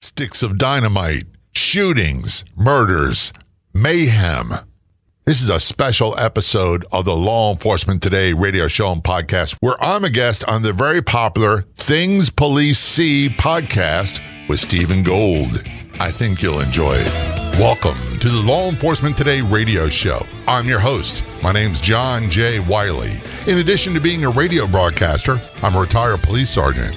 sticks of dynamite, shootings, murders, mayhem. This is a special episode of the Law Enforcement Today radio show and podcast, where I'm a guest on the very popular Things Police See podcast with Stephen Gold. I think you'll enjoy it. Welcome to the Law Enforcement Today radio show. I'm your host. My name's John J. Wiley. In addition to being a radio broadcaster, I'm a retired police sergeant.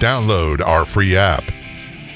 download our free app.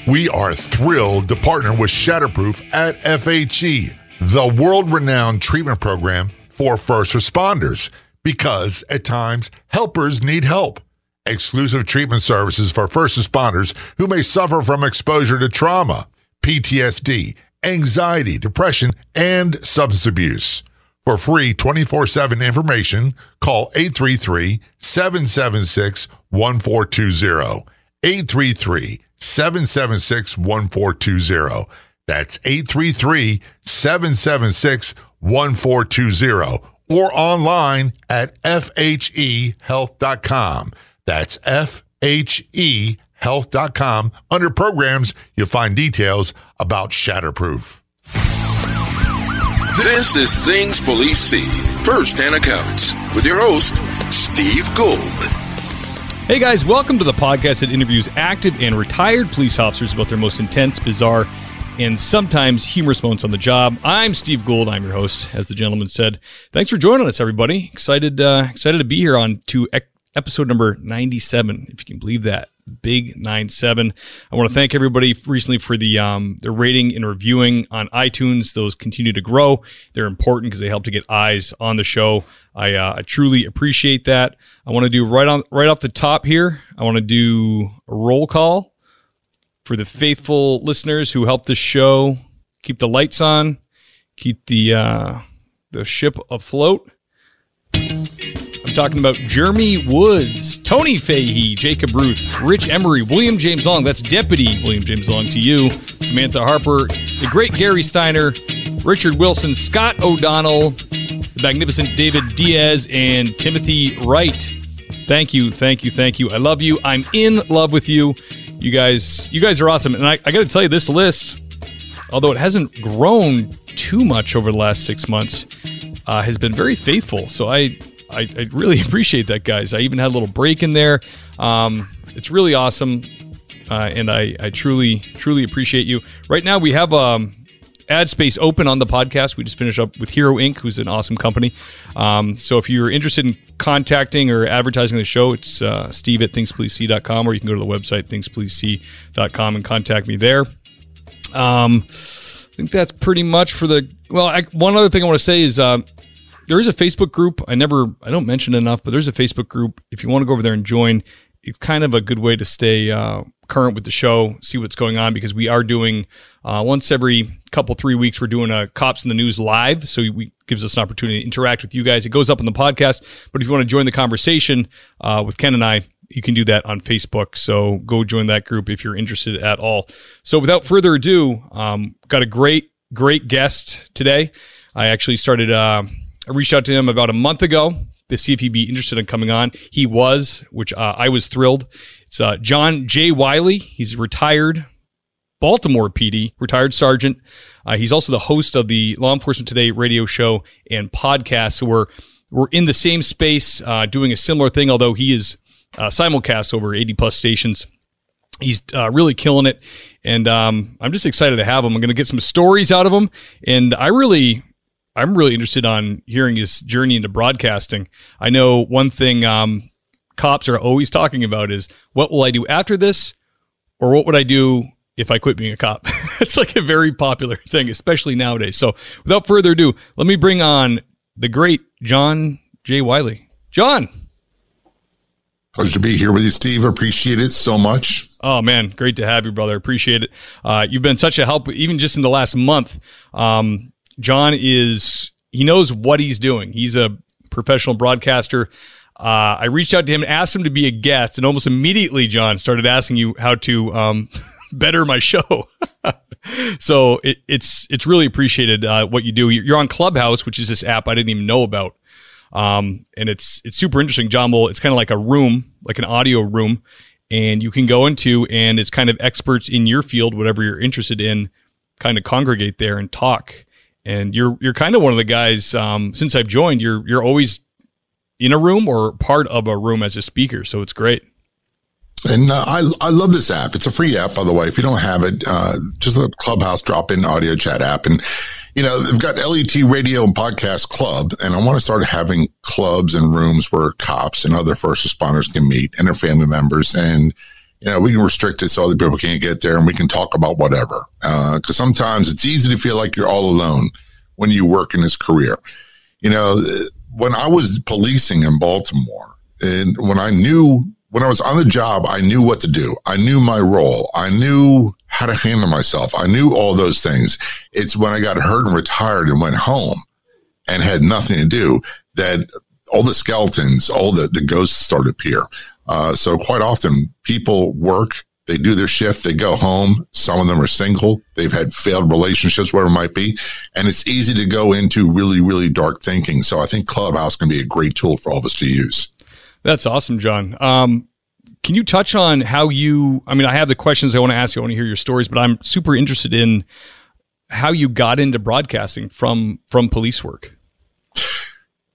We are thrilled to partner with Shatterproof at FHE, the world-renowned treatment program for first responders, because at times, helpers need help. Exclusive treatment services for first responders who may suffer from exposure to trauma, PTSD, anxiety, depression, and substance abuse. For free 24/7 information, call 833-776-1420. 833-776-1420. That's 833-776-1420. Or online at fhehealth.com. That's fhehealth.com. Under programs, you'll find details about Shatterproof. This is Things Police See, first-hand accounts, with your host, Steve Gould. Hey guys, welcome to the podcast that interviews active and retired police officers about their most intense, bizarre, and sometimes humorous moments on the job. I'm Steve Gould. I'm your host, as the gentleman said. Thanks for joining us, everybody. Excited to be here on to episode number 97, if you can believe that. Big 97. I want to thank everybody recently for the rating and reviewing on iTunes. Those continue to grow. They're important because they help to get eyes on the show. I truly appreciate that. I want to do right off the top here. I want to do a roll call for the faithful listeners who help the show keep the lights on, keep the ship afloat. I'm talking about Jeremy Woods, Tony Fahey, Jacob Ruth, Rich Emery, William James Long. That's Deputy William James Long to you. Samantha Harper, the great Gary Steiner, Richard Wilson, Scott O'Donnell, the magnificent David Diaz, and Timothy Wright. Thank you, thank you, thank you. I love you. I'm in love with you. You guys are awesome. And I got to tell you, this list, although it hasn't grown too much over the last 6 months, has been very faithful. So I really appreciate that, guys. I even had a little break in there. It's really awesome, and I truly appreciate you. Right now, we have ad space open on the podcast. We just finished up with Hero Inc., who's an awesome company. So if you're interested in contacting or advertising the show, it's Steve at thingspleasec.com, or you can go to the website, thingspleasec.com, and contact me there. I think that's pretty much for the... Well, one other thing I want to say is... there is a Facebook group. I don't mention it enough, but there's a Facebook group. If you want to go over there and join, it's kind of a good way to stay current with the show, see what's going on, because we are doing once every couple, 3 weeks, we're doing a Cops in the News live. So it gives us an opportunity to interact with you guys. It goes up on the podcast, but if you want to join the conversation with Ken and I, you can do that on Facebook. So go join that group if you're interested at all. So without further ado, got a great guest today. I actually I reached out to him about a month ago to see if he'd be interested in coming on. He was, which I was thrilled. It's John J. Wiley. He's retired Baltimore PD, retired sergeant. He's also the host of the Law Enforcement Today radio show and podcast. So we're in the same space doing a similar thing, although he is simulcast over 80-plus stations. He's really killing it, and I'm just excited to have him. I'm going to get some stories out of him, and I'm really interested on hearing his journey into broadcasting. I know one thing cops are always talking about is, what will I do after this? Or what would I do if I quit being a cop? It's like a very popular thing, especially nowadays. So without further ado, let me bring on the great John J. Wiley. John. Pleasure to be here with you, Steve. Appreciate it so much. Oh, man. Great to have you, brother. Appreciate it. You've been such a help, even just in the last month. John is, he knows what he's doing. He's a professional broadcaster. I reached out to him and asked him to be a guest, and almost immediately, John started asking you how to better my show. So it's really appreciated what you do. You're on Clubhouse, which is this app I didn't even know about. And it's super interesting, John. Well, it's kind of like a room, like an audio room, and you can go into, and it's kind of experts in your field, whatever you're interested in, kind of congregate there and talk. And you're kind of one of the guys, since I've joined, you're always in a room or part of a room as a speaker. So it's great. And I love this app. It's a free app, by the way. If you don't have it, just a Clubhouse drop-in audio chat app. And, you know, they've got LET Radio and Podcast Club, and I want to start having clubs and rooms where cops and other first responders can meet and their family members. And, you know, we can restrict it so other people can't get there, and we can talk about whatever. Because sometimes it's easy to feel like you're all alone when you work in this career. You know, when I was policing in Baltimore, and when I was on the job, I knew what to do. I knew my role. I knew how to handle myself. I knew all those things. It's when I got hurt and retired and went home and had nothing to do that all the skeletons, all the ghosts start to appear. So quite often people work, they do their shift, they go home. Some of them are single. They've had failed relationships, whatever it might be. And it's easy to go into really, really dark thinking. So I think Clubhouse can be a great tool for all of us to use. That's awesome, John. Can you touch on how you, I mean, I have the questions I want to ask you. I want to hear your stories, but I'm super interested in how you got into broadcasting from police work.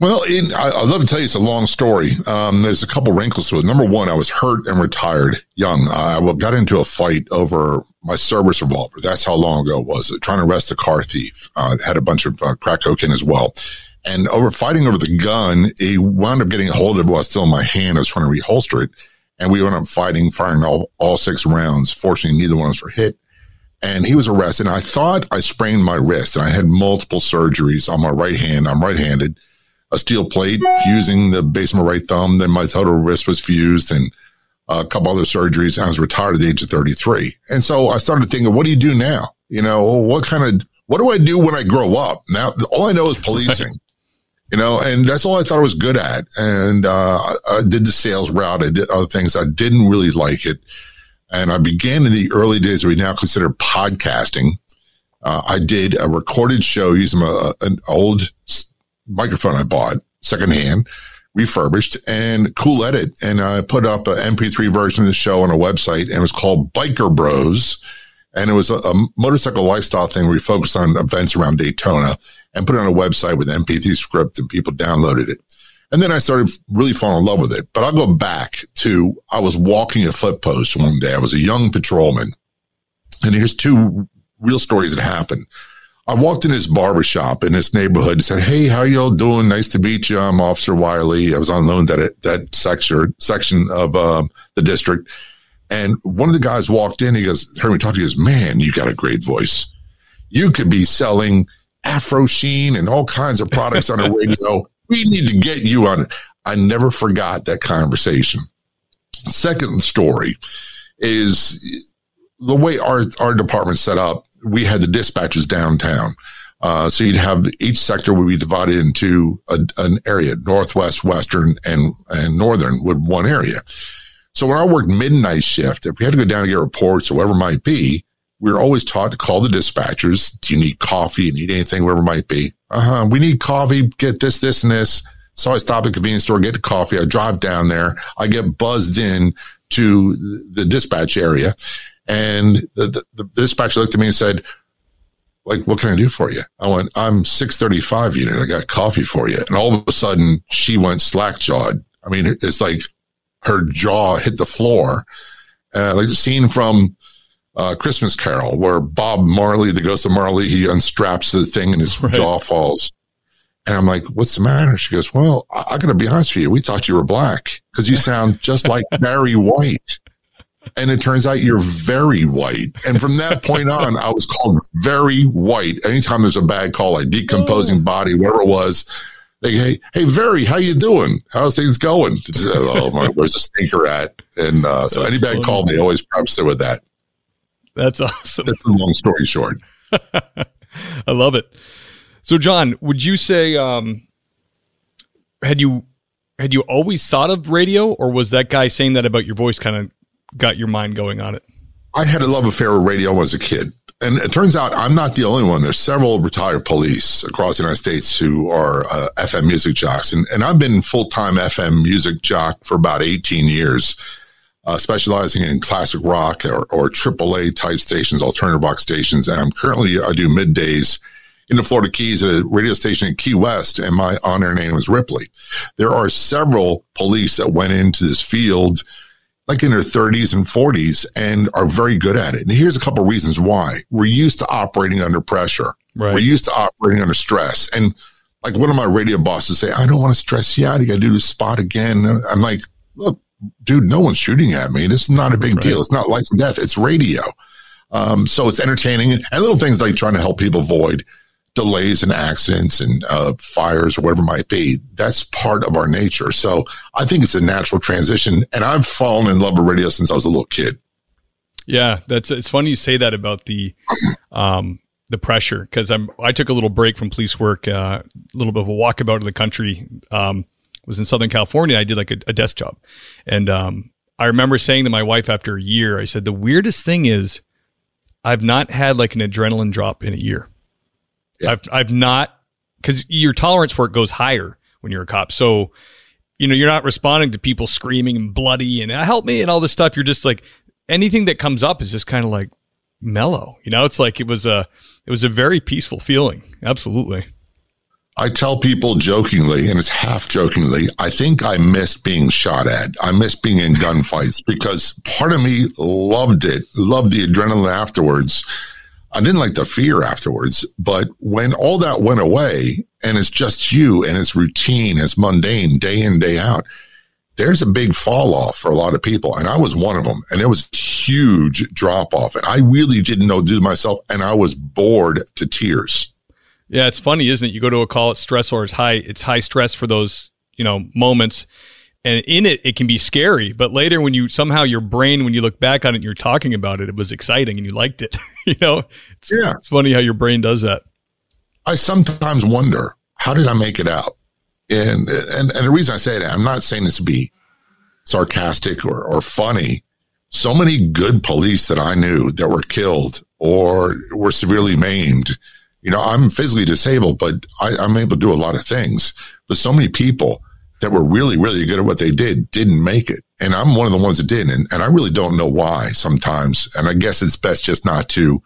Well, I'd love to tell you it's a long story. There's a couple wrinkles to it. Number one, I was hurt and retired young. I got into a fight over my service revolver. That's how long ago it was. Trying to arrest a car thief. Had a bunch of crack cocaine as well. And fighting over the gun, he wound up getting a hold of it while still in my hand. I was trying to reholster it. And we wound up firing all six rounds. Fortunately, neither one of us were hit. And he was arrested. And I thought I sprained my wrist. And I had multiple surgeries on my right hand. I'm right-handed. A steel plate fusing the base of my right thumb. Then my total wrist was fused. And a couple other surgeries. I was retired at the age of 33. And so I started thinking, what do you do now? You know, what do I do when I grow up? Now, all I know is policing. You know, and that's all I thought I was good at. And I did the sales route. I did other things. I didn't really like it. And I began in the early days we now consider podcasting. I did a recorded show using an old microphone I bought, secondhand, refurbished, and cool edit. And I put up an MP3 version of the show on a website, and it was called Biker Bros. And it was a motorcycle lifestyle thing where we focused on events around Daytona and put it on a website with MP3 script, and people downloaded it. And then I started really falling in love with it. But I'll go back to, I was walking a foot post one day. I was a young patrolman. And here's two real stories that happened. I walked in this barbershop in this neighborhood and said, "Hey, how y'all doing? Nice to meet you. I'm Officer Wiley." I was on loan that section of the district. And one of the guys walked in. He goes, heard me talk to you. He goes, "Man, you got a great voice. You could be selling Afro Sheen and all kinds of products on the radio. We need to get you on it." I never forgot that conversation. Second story is the way our department set up. We had the dispatches downtown. So you'd have each sector would be divided into an area, northwest, western, and northern with one area. So when I worked midnight shift, if we had to go down and get reports or whatever it might be, we were always taught to call the dispatchers. "Do you need coffee? You need anything?" Whatever it might be. "We need coffee. Get this, this, and this." So I stop at a convenience store, get the coffee. I drive down there. I get buzzed in to the dispatch area. And the dispatcher looked at me and said, like, "What can I do for you?" I went, "I'm 635 unit. I got coffee for you." And all of a sudden, she went slack-jawed. I mean, it's like her jaw hit the floor. Like the scene from Christmas Carol, where Bob Marley, the ghost of Marley, he unstraps the thing and his jaw falls. And I'm like, "What's the matter?" She goes, "Well, I got to be honest with you. We thought you were black because you sound just like Barry White. And it turns out you're very white." And from that point on, I was called Very White. Anytime there's a bad call, like decomposing body, whatever it was, Like, hey, Very, how you doing? How's things going? Oh, my, where's the stinker at? And so anybody called me, always preps it with that. That's awesome. That's a long story short. I love it. So, John, would you say had you always thought of radio, or was that guy saying that about your voice kind of got your mind going on it? I had a love affair with radio when I was a kid. And it turns out I'm not the only one. There's several retired police across the United States who are FM music jocks. And I've been full-time FM music jock for about 18 years, specializing in classic rock or AAA type stations, alternative rock stations. And I do middays in the Florida Keys at a radio station in Key West, and my on-air name was Ripley. There are several police that went into this field like in their 30s and 40s, and are very good at it. And here's a couple of reasons why. We're used to operating under pressure. Right. We're used to operating under stress. And like one of my radio bosses say, I don't want to stress you out. You got to do this spot again. I'm like, look, dude, no one's shooting at me. This is not a big deal. It's not life or death. It's radio. So it's entertaining. And little things like trying to help people avoid delays and accidents and fires or whatever it might be. That's part of our nature. So I think it's a natural transition. And I've fallen in love with radio since I was a little kid. Yeah, it's funny you say that about the pressure, because I took a little break from police work, a little bit of a walkabout in the country. Was in Southern California. I did like a desk job, and I remember saying to my wife after a year, I said, the weirdest thing is I've not had like an adrenaline drop in a year. Yeah. I've not, because your tolerance for it goes higher when you're a cop. So, you know, you're not responding to people screaming and bloody and help me and all this stuff. You're just like, anything that comes up is just kind of like mellow. You know, it's like, it was a very peaceful feeling. Absolutely. I tell people jokingly, and it's half jokingly, I think I miss being shot at. I miss being in gunfights because part of me loved it, loved the adrenaline afterwards. I didn't like the fear afterwards, but when all that went away and it's just you and it's routine, it's mundane day in, day out, there's a big fall off for a lot of people. And I was one of them, and it was a huge drop off. And I really didn't know do myself. And I was bored to tears. Yeah. It's funny, isn't it? You go to a call, it's stressor, it's high stress for those, you know, moments. And in it, it can be scary. But later when you somehow your brain, when you look back on it, and you're talking about it, it was exciting and you liked it. You know, It's funny how your brain does that. I sometimes wonder, how did I make it out? And the reason I say that, I'm not saying this to be sarcastic or funny. So many good police that I knew that were killed or were severely maimed. You know, I'm physically disabled, but I'm able to do a lot of things. But so many people that were really, really good at what they did, didn't make it. And I'm one of the ones that didn't. And I really don't know why sometimes. And I guess it's best just not to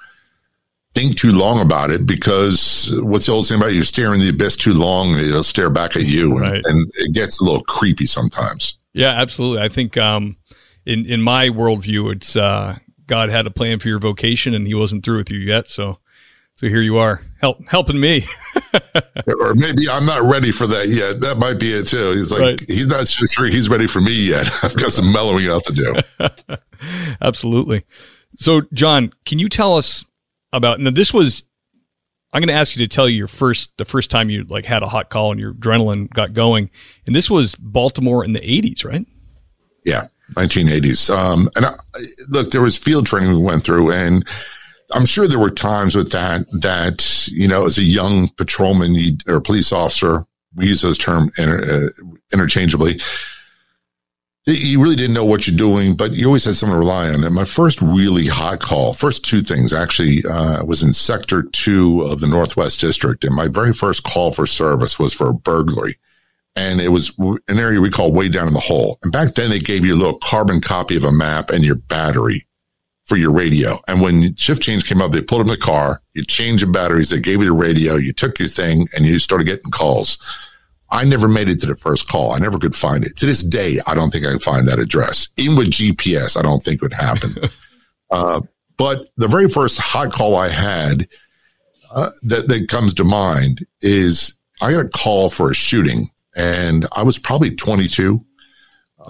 think too long about it, because what's the old saying about you staring the abyss too long, it'll stare back at you. And, right. And it gets a little creepy sometimes. Yeah, absolutely. I think in my worldview, it's God had a plan for your vocation and he wasn't through with you yet. So here you are helping me. Or maybe I'm not ready for that yet. That might be it too. He's like, He's not so sure he's ready for me yet. I've got some mellowing out to do. Absolutely. So John, can you tell us about, now this was, I'm going to ask you to tell you the first time you like had a hot call and your adrenaline got going. And this was Baltimore in the 80s, right? Yeah. 1980s. And there was field training we went through, and I'm sure there were times with that, you know, as a young patrolman or police officer, we use those terms interchangeably. You really didn't know what you're doing, but you always had someone to rely on. And my first really hot call, first two things actually, was in Sector 2 of the Northwest District. And my very first call for service was for a burglary. And it was an area we call Way Down in the Hole. And back then they gave you a little carbon copy of a map and your battery for your radio. And when shift change came up, they pulled them in the car, you changed your batteries, they gave you the radio, you took your thing, and you started getting calls. I never made it to the first call. I never could find it. To this day, I don't think I can find that address. Even with GPS, I don't think it would happen. But the very first hot call I had that comes to mind is I got a call for a shooting, and I was probably 22.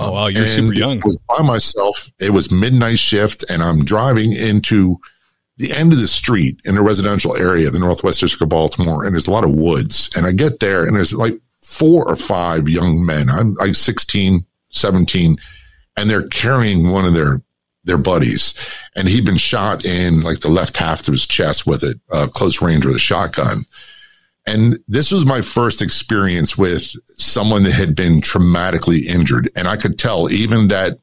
Oh, wow, you're super young. I was by myself. It was midnight shift, and I'm driving into the end of the street in a residential area, the Northwest District of Baltimore, and there's a lot of woods. And I get there, and there's like four or five young men. I'm like 16, 17, and they're carrying one of their buddies. And he'd been shot in like the left half of his chest with a close range with a shotgun. And this was my first experience with someone that had been traumatically injured. And I could tell, even that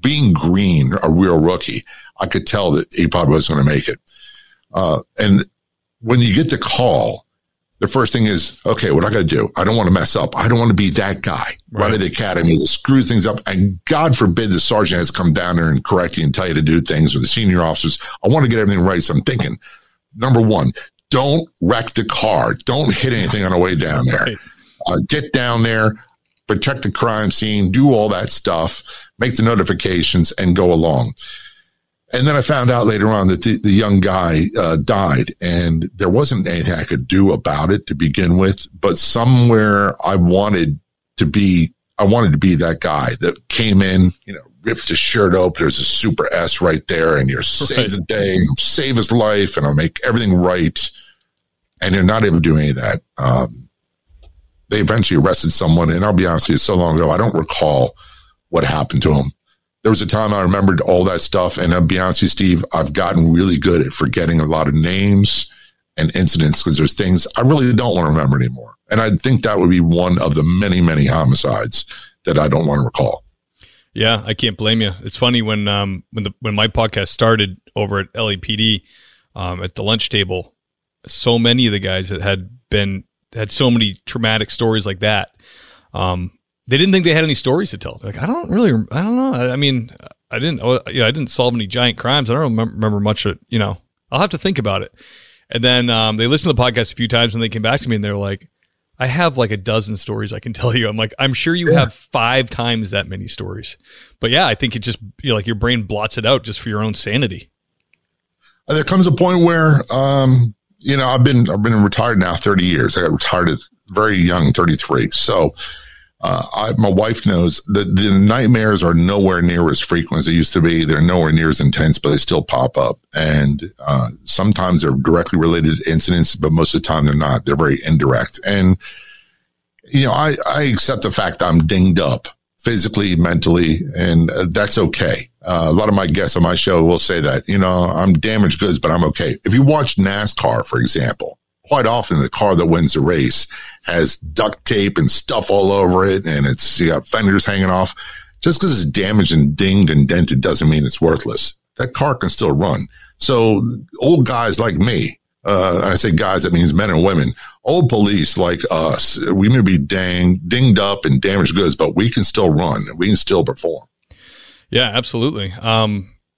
being green, a real rookie, I could tell that he probably wasn't going to make it. And when you get the call, the first thing is, okay, what I got to do? I don't want to mess up. I don't want to be that guy right at the academy that screws things up. And God forbid the sergeant has come down there and correct you and tell you to do things, or the senior officers. I want to get everything right. So I'm thinking, number one, don't wreck the car. Don't hit anything on the way down there. Right. Get down there, protect the crime scene, do all that stuff, make the notifications, and go along. And then I found out later on that the young guy died, and there wasn't anything I could do about it to begin with. But somewhere I wanted to be that guy that came in, ripped his shirt open. There's a super S right there, and you're save the day, and save his life, and I'll make everything right. And they're not able to do any of that. They eventually arrested someone, and I'll be honest with you, so long ago, I don't recall what happened to him. There was a time I remembered all that stuff, and I'll be honest with you, Steve, I've gotten really good at forgetting a lot of names and incidents because there's things I really don't want to remember anymore. And I think that would be one of the many, many homicides that I don't want to recall. Yeah, I can't blame you. It's funny when my podcast started over at LAPD at the lunch table, so many of the guys that had so many traumatic stories like that, they didn't think they had any stories to tell. They're like, I don't know. I mean, I didn't solve any giant crimes. I don't remember much of it. I'll have to think about it. And then they listened to the podcast a few times, and they came back to me, and they're like, I have like a dozen stories I can tell you. I'm like, I'm sure you have five times that many stories. But yeah, I think it just, like your brain blots it out just for your own sanity. There comes a point where, I've been retired now 30 years. I got retired at very young, 33. So my wife knows that the nightmares are nowhere near as frequent as they used to be. They're nowhere near as intense, but they still pop up. And sometimes they're directly related to incidents, but most of the time they're not. They're very indirect. And, I accept the fact that I'm dinged up physically, mentally, and that's okay. A lot of my guests on my show will say that, I'm damaged goods, but I'm okay. If you watch NASCAR, for example, quite often the car that wins the race has duct tape and stuff all over it, and you got fenders hanging off. Just because it's damaged and dinged and dented doesn't mean it's worthless. That car can still run. So old guys like me, I say guys, that means men and women, old police like us, we may be dinged up and damaged goods, but we can still run. We can still perform. Yeah, absolutely.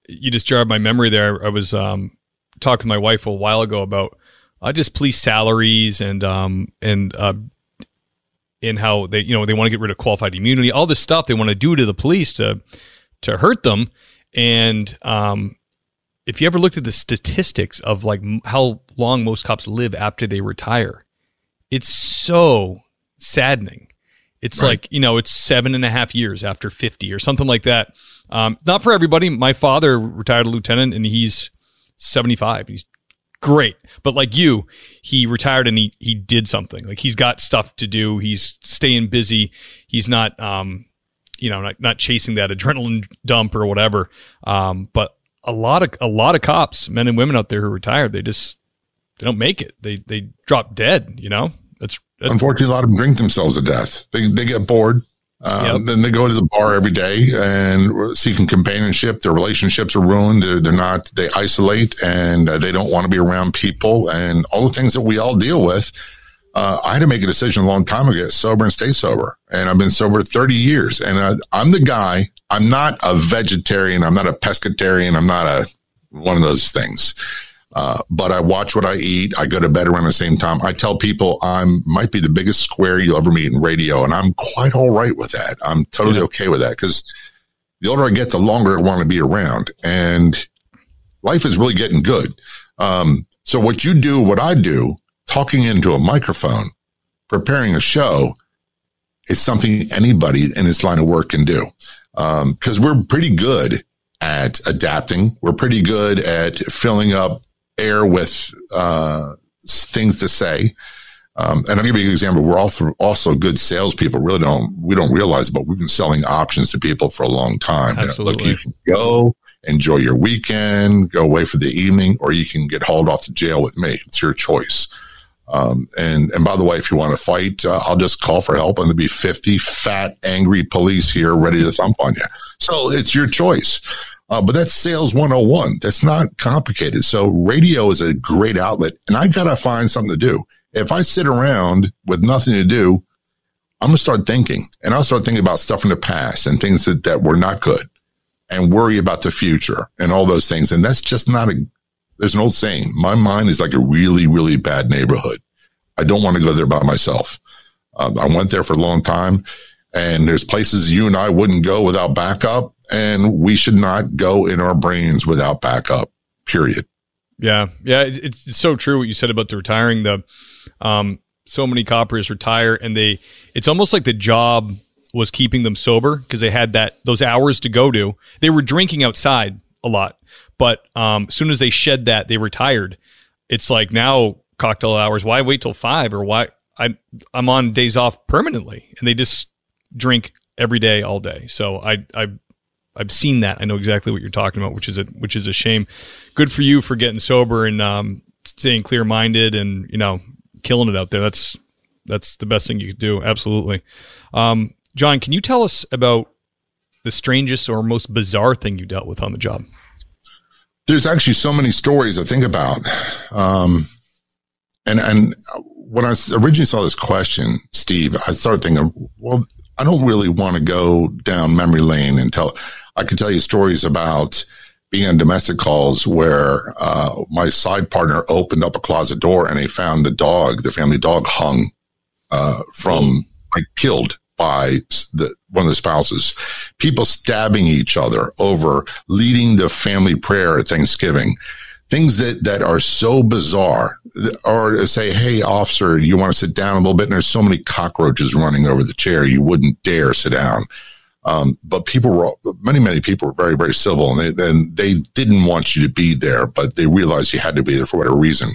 You just jarred my memory there. I was talking to my wife a while ago about just police salaries and how they they want to get rid of qualified immunity, all this stuff they want to do to the police to hurt them. And if you ever looked at the statistics of like how long most cops live after they retire, it's so saddening. It's right. It's 7.5 years after 50 or something like that. Not for everybody. My father retired a lieutenant, and he's 75. He's great. But like you, he retired and he did something. Like he's got stuff to do. He's staying busy. He's not, not chasing that adrenaline dump or whatever. But a lot of cops, men and women out there who retired, they don't make it. They drop dead. Unfortunately, a lot of them drink themselves to death. They get bored. Then they go to the bar every day and seeking companionship. Their relationships are ruined. They isolate, and they don't want to be around people and all the things that we all deal with. I had to make a decision a long time ago, get sober and stay sober. And I've been sober 30 years, and I'm the guy. I'm not a vegetarian. I'm not a pescatarian. I'm not one of those things. But I watch what I eat. I go to bed around the same time. I tell people might be the biggest square you'll ever meet in radio, and I'm quite all right with that. I'm totally okay with that, because the older I get, the longer I want to be around. And life is really getting good. So what you do, what I do, talking into a microphone, preparing a show, is something anybody in this line of work can do, because we're pretty good at adapting. We're pretty good at filling up air with things to say. And I'll give you an example. We're also good salespeople. We don't realize, but we've been selling options to people for a long time. Absolutely. You know, look, you can go enjoy your weekend, go away for the evening, or you can get hauled off to jail with me. It's your choice. And by the way, if you want to fight, I'll just call for help, and there'll be 50 fat, angry police here ready to thump on you. So it's your choice. But that's sales 101. That's not complicated. So radio is a great outlet, and I got to find something to do. If I sit around with nothing to do, I'm going to start thinking, and I'll start thinking about stuff in the past and things that were not good, and worry about the future and all those things. And that's just not there's an old saying, my mind is like a really, really bad neighborhood. I don't want to go there by myself. I went there for a long time, and there's places you and I wouldn't go without backup, and we should not go in our brains without backup, period. Yeah. Yeah. It's so true what you said about the retiring. So many coppers retire, and it's almost like the job was keeping them sober because they had those hours to go to. They were drinking outside a lot, but as soon as they shed that, they retired. It's like now cocktail hours. Why wait till 5, or why I'm on days off permanently, and they just drink every day, all day. So I've seen that. I know exactly what you're talking about, which is a shame. Good for you for getting sober and staying clear minded, and killing it out there. That's the best thing you could do. Absolutely. John, can you tell us about the strangest or most bizarre thing you dealt with on the job? There's actually so many stories I think about. And when I originally saw this question, Steve, I started thinking, well, I don't really want to go down memory lane and I could tell you stories about being on domestic calls where my side partner opened up a closet door and he found the family dog hung killed by one of the spouses. People stabbing each other over leading the family prayer at Thanksgiving. Things that are so bizarre, or say, hey, officer, you want to sit down a little bit? And there's so many cockroaches running over the chair. You wouldn't dare sit down. But people many people were very, very civil, and they didn't want you to be there, but they realized you had to be there for whatever reason.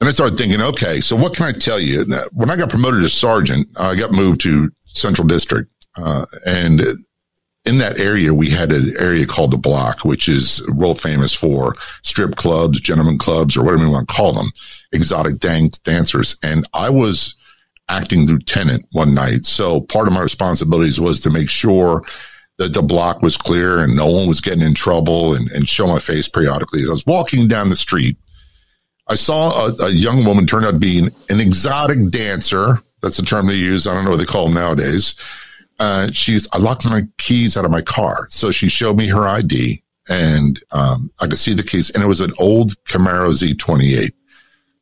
And I started thinking, okay, so what can I tell you? When I got promoted to sergeant, I got moved to Central District. And in that area, we had an area called the Block, which is real famous for strip clubs, gentlemen clubs, or whatever you want to call them, exotic dancers. And I was acting lieutenant one night. So part of my responsibilities was to make sure that the block was clear and no one was getting in trouble, and show my face periodically. As I was walking down the street, I saw a young woman turn out to be an exotic dancer. That's the term they use. I don't know what they call them nowadays. I locked my keys out of my car. So she showed me her ID, and I could see the keys, and it was an old Camaro Z28.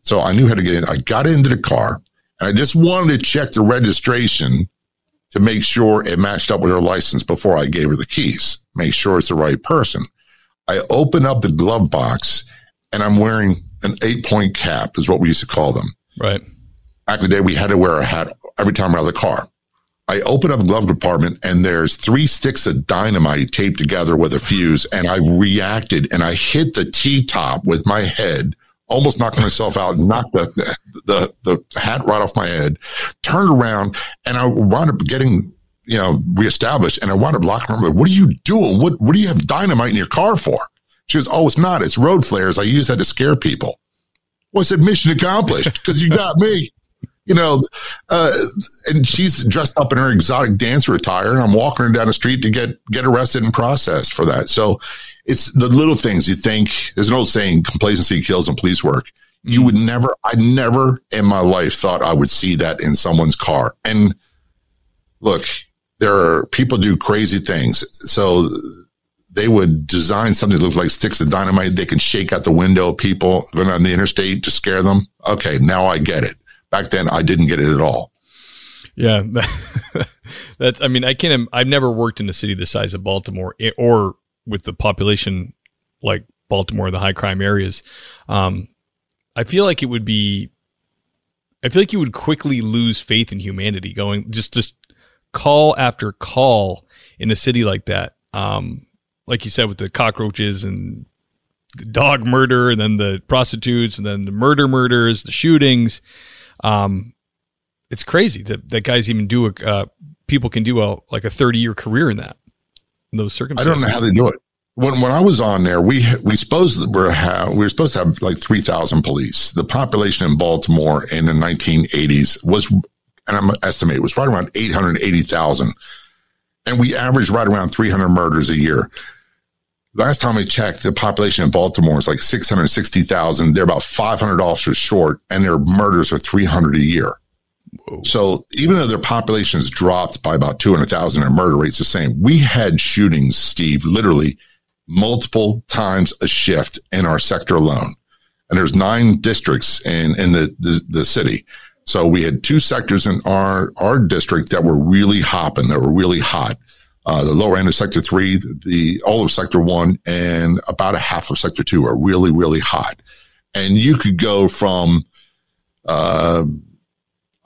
So I knew how to get in. I got into the car, and I just wanted to check the registration to make sure it matched up with her license before I gave her the keys, make sure it's the right person. I open up the glove box, and I'm wearing an 8-point cap is what we used to call them. Right. Back in the day, we had to wear a hat every time we're out of the car. I open up the glove compartment, and there's 3 sticks of dynamite taped together with a fuse, and I reacted, and I hit the T-top with my head, almost knocked myself out, knocked the hat right off my head, turned around, and I wound up getting reestablished, and I wound up locking her. What are you doing? What do you have dynamite in your car for? She goes, oh, it's not. It's road flares. I use that to scare people. Well, I said, mission accomplished, because you got me. And she's dressed up in her exotic dancer attire, and I'm walking her down the street to get arrested and processed for that. So it's the little things you think. There's an old saying, complacency kills in police work. You would never, I never in my life thought I would see that in someone's car. And look, there are people do crazy things. So they would design something that looks like sticks of dynamite. They can shake out the window of people going on the interstate to scare them. Okay, now I get it. Back then, I didn't get it at all. Yeah. I've never worked in a city the size of Baltimore or with the population like Baltimore, the high crime areas. I feel like you would quickly lose faith in humanity going just call after call in a city like that. Like you said, with the cockroaches and the dog murder, and then the prostitutes, and then the murders, the shootings. It's crazy that guys even do people can do a 30-year career in that, in those circumstances. I don't know how they do it. When I was on there, we were supposed to have like 3,000 police. The population in Baltimore in the 1980s was, and I'm estimating, was right around 880,000, and we averaged right around 300 murders a year. Last time I checked, the population in Baltimore is like 660,000. They're about 500 officers short, and their murders are 300 a year. Whoa. So even though their population's dropped by about 200,000, their murder rate's the same. We had shootings, Steve, literally multiple times a shift in our sector alone. And there's 9 districts in the city. So we had 2 sectors in our district that were really hopping, that were really hot. The lower end of Sector 3, all of Sector 1, and about a half of Sector 2 are really, really hot. And you could go from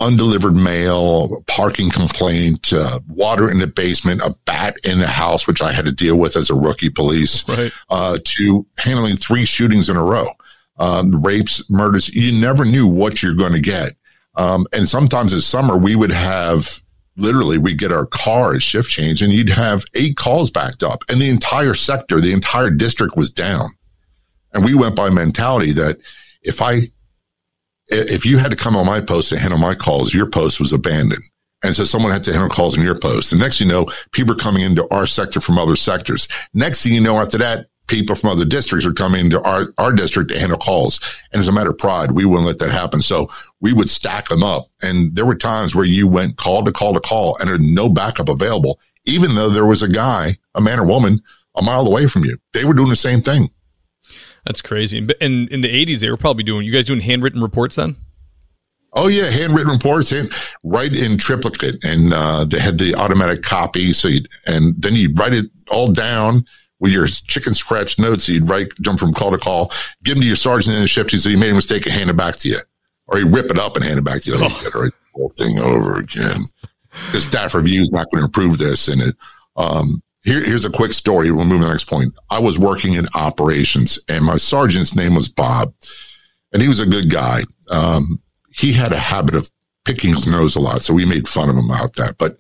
undelivered mail, parking complaint, water in the basement, a bat in the house, which I had to deal with as a rookie police, right, to handling 3 shootings in a row, rapes, murders. You never knew what you're going to get. And sometimes in summer, we would have... Literally, we'd get our car at shift change, and you'd have 8 calls backed up, and the entire sector, the entire district was down. And we went by mentality that if you had to come on my post to handle my calls, your post was abandoned. And so someone had to handle calls in your post. The next thing you know, people are coming into our sector from other sectors. Next thing you know, after that, people from other districts are coming into our district to handle calls. And as a matter of pride, we wouldn't let that happen. So we would stack them up. And there were times where you went call to call to call and there's no backup available, even though there was a guy, a man or woman, a mile away from you. They were doing the same thing. That's crazy. And in the 80s, they were probably you guys doing handwritten reports then? Oh, yeah, handwritten reports, write in triplicate. And they had the automatic copy. And then you'd write it all down with your chicken scratch notes. He'd jump from call to call, give them to your sergeant in the shift. He said, you made a mistake and hand it back to you. Or he'd rip it up and hand it back to you. Like, you gotta write the whole thing over again. The staff review is not going to improve this. And here's a quick story. We'll move to the next point. I was working in operations, and my sergeant's name was Bob. And he was a good guy. He had a habit of picking his nose a lot, so we made fun of him about that. But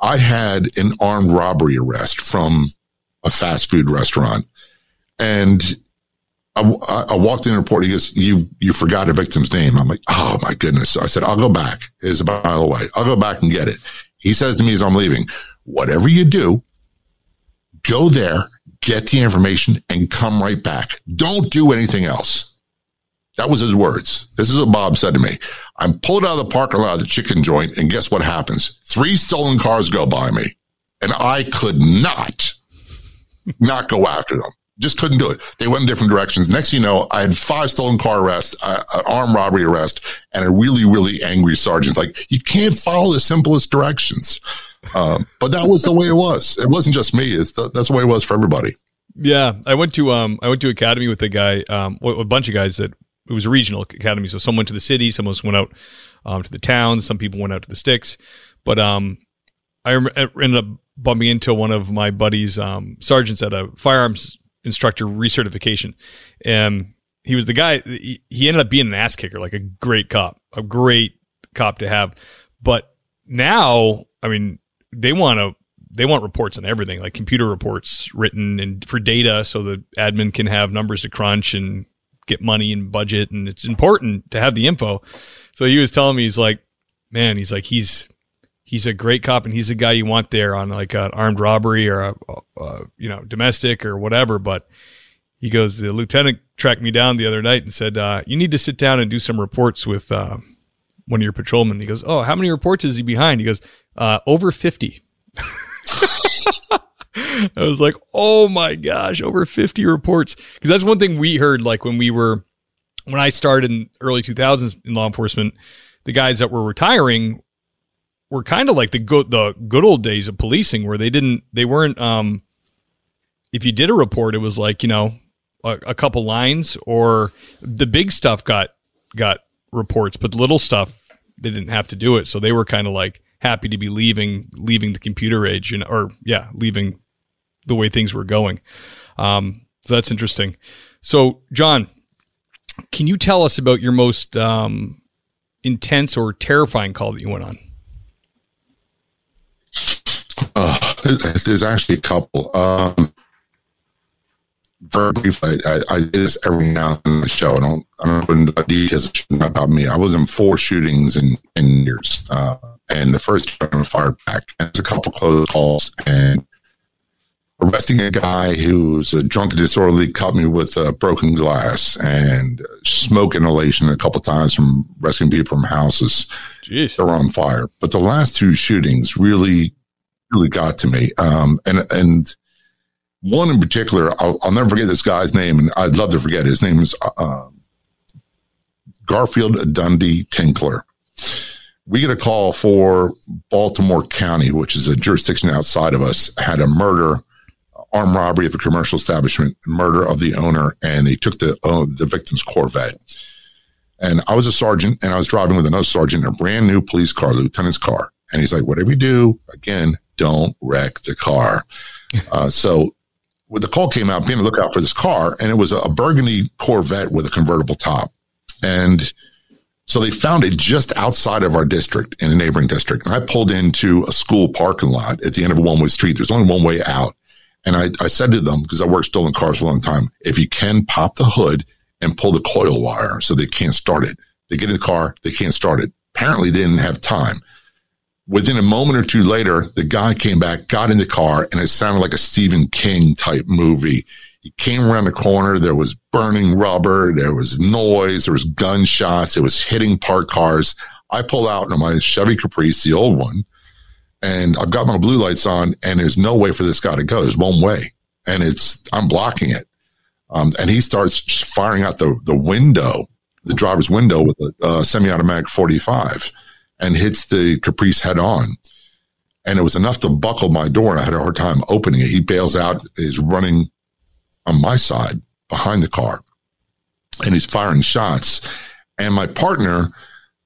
I had an armed robbery arrest from a fast food restaurant. And I walked in the report. He goes, you forgot a victim's name. I'm like, oh my goodness. So I said, I'll go back. It's about a mile away. I'll go back and get it. He says to me as I'm leaving, whatever you do, go there, get the information and come right back. Don't do anything else. That was his words. This is what Bob said to me. I'm pulled out of the parking lot of the chicken joint. And guess what happens? 3 stolen cars go by me, and I could not go after them. Just couldn't do it. They went in different directions. Next thing you know, I had 5 stolen car arrests, an armed robbery arrest, and a really, really angry sergeant. Like, you can't follow the simplest directions. But that was the way it was. It wasn't just me. That's the way it was for everybody. Yeah. I went to academy with a guy, a bunch of guys that it was a regional academy. So some went to the city, some of us went out to the towns, some people went out to the sticks. But I ended up bumping into one of my buddies, sergeants at a firearms instructor recertification. And he was the guy, he ended up being an ass kicker, like a great cop to have. But now, I mean, they want reports on everything, like computer reports written and for data. So the admin can have numbers to crunch and get money and budget. And it's important to have the info. So he was telling me, he's a great cop, and he's a guy you want there on like an armed robbery or a domestic or whatever. But he goes, the lieutenant tracked me down the other night and said, you need to sit down and do some reports with one of your patrolmen. He goes, oh, how many reports is he behind? He goes, over 50. I was like, oh my gosh, over 50 reports. Because that's one thing we heard, like when I started in early 2000s in law enforcement, the guys that were retiring were kind of like the good old days of policing, where they weren't, if you did a report, it was like, a couple lines, or the big stuff got reports, but little stuff, they didn't have to do it. So they were kind of like happy to be leaving the computer age, leaving the way things were going. So that's interesting. So John, can you tell us about your most, intense or terrifying call that you went on? There's actually a couple. Very briefly, I do this every now and then on the show. I don't put into details because it's not about me. I was in 4 shootings in years. And the first one I fired back. There's a couple close calls. And arresting a guy who was a drunk and disorderly caught me with broken glass and smoke inhalation a couple times from rescuing people from houses. Jeez. That were on fire. But the last 2 shootings really got to me. And one in particular, I'll never forget this guy's name, and I'd love to forget it. His name is Garfield Dundee Tinkler. We get a call for Baltimore County, which is a jurisdiction outside of us, had a murder, armed robbery of a commercial establishment, murder of the owner, and they took the victim's Corvette. And I was a sergeant, and I was driving with another sergeant in a brand-new police car, lieutenant's car. And he's like, whatever you do, again, don't wreck the car. So when the call came out, being on the lookout for this car, and it was a burgundy Corvette with a convertible top. And so they found it just outside of our district, in a neighboring district. And I pulled into a school parking lot at the end of a one-way street. There's only one way out. And I said to them, because I worked stolen cars for a long time, if you can, pop the hood and pull the coil wire so they can't start it. They get in the car, they can't start it. Apparently they didn't have time. Within a moment or two later, the guy came back, got in the car, and it sounded like a Stephen King type movie. He came around the corner. There was burning rubber. There was noise. There was gunshots. It was hitting parked cars. I pull out in my Chevy Caprice, the old one, and I've got my blue lights on, and there's no way for this guy to go. There's one way, and I'm blocking it. And he starts firing out the window, the driver's window, with a semi-automatic 45. And hits the Caprice head on. And it was enough to buckle my door, and I had a hard time opening it. He bails out, is running on my side behind the car, and he's firing shots. And my partner, a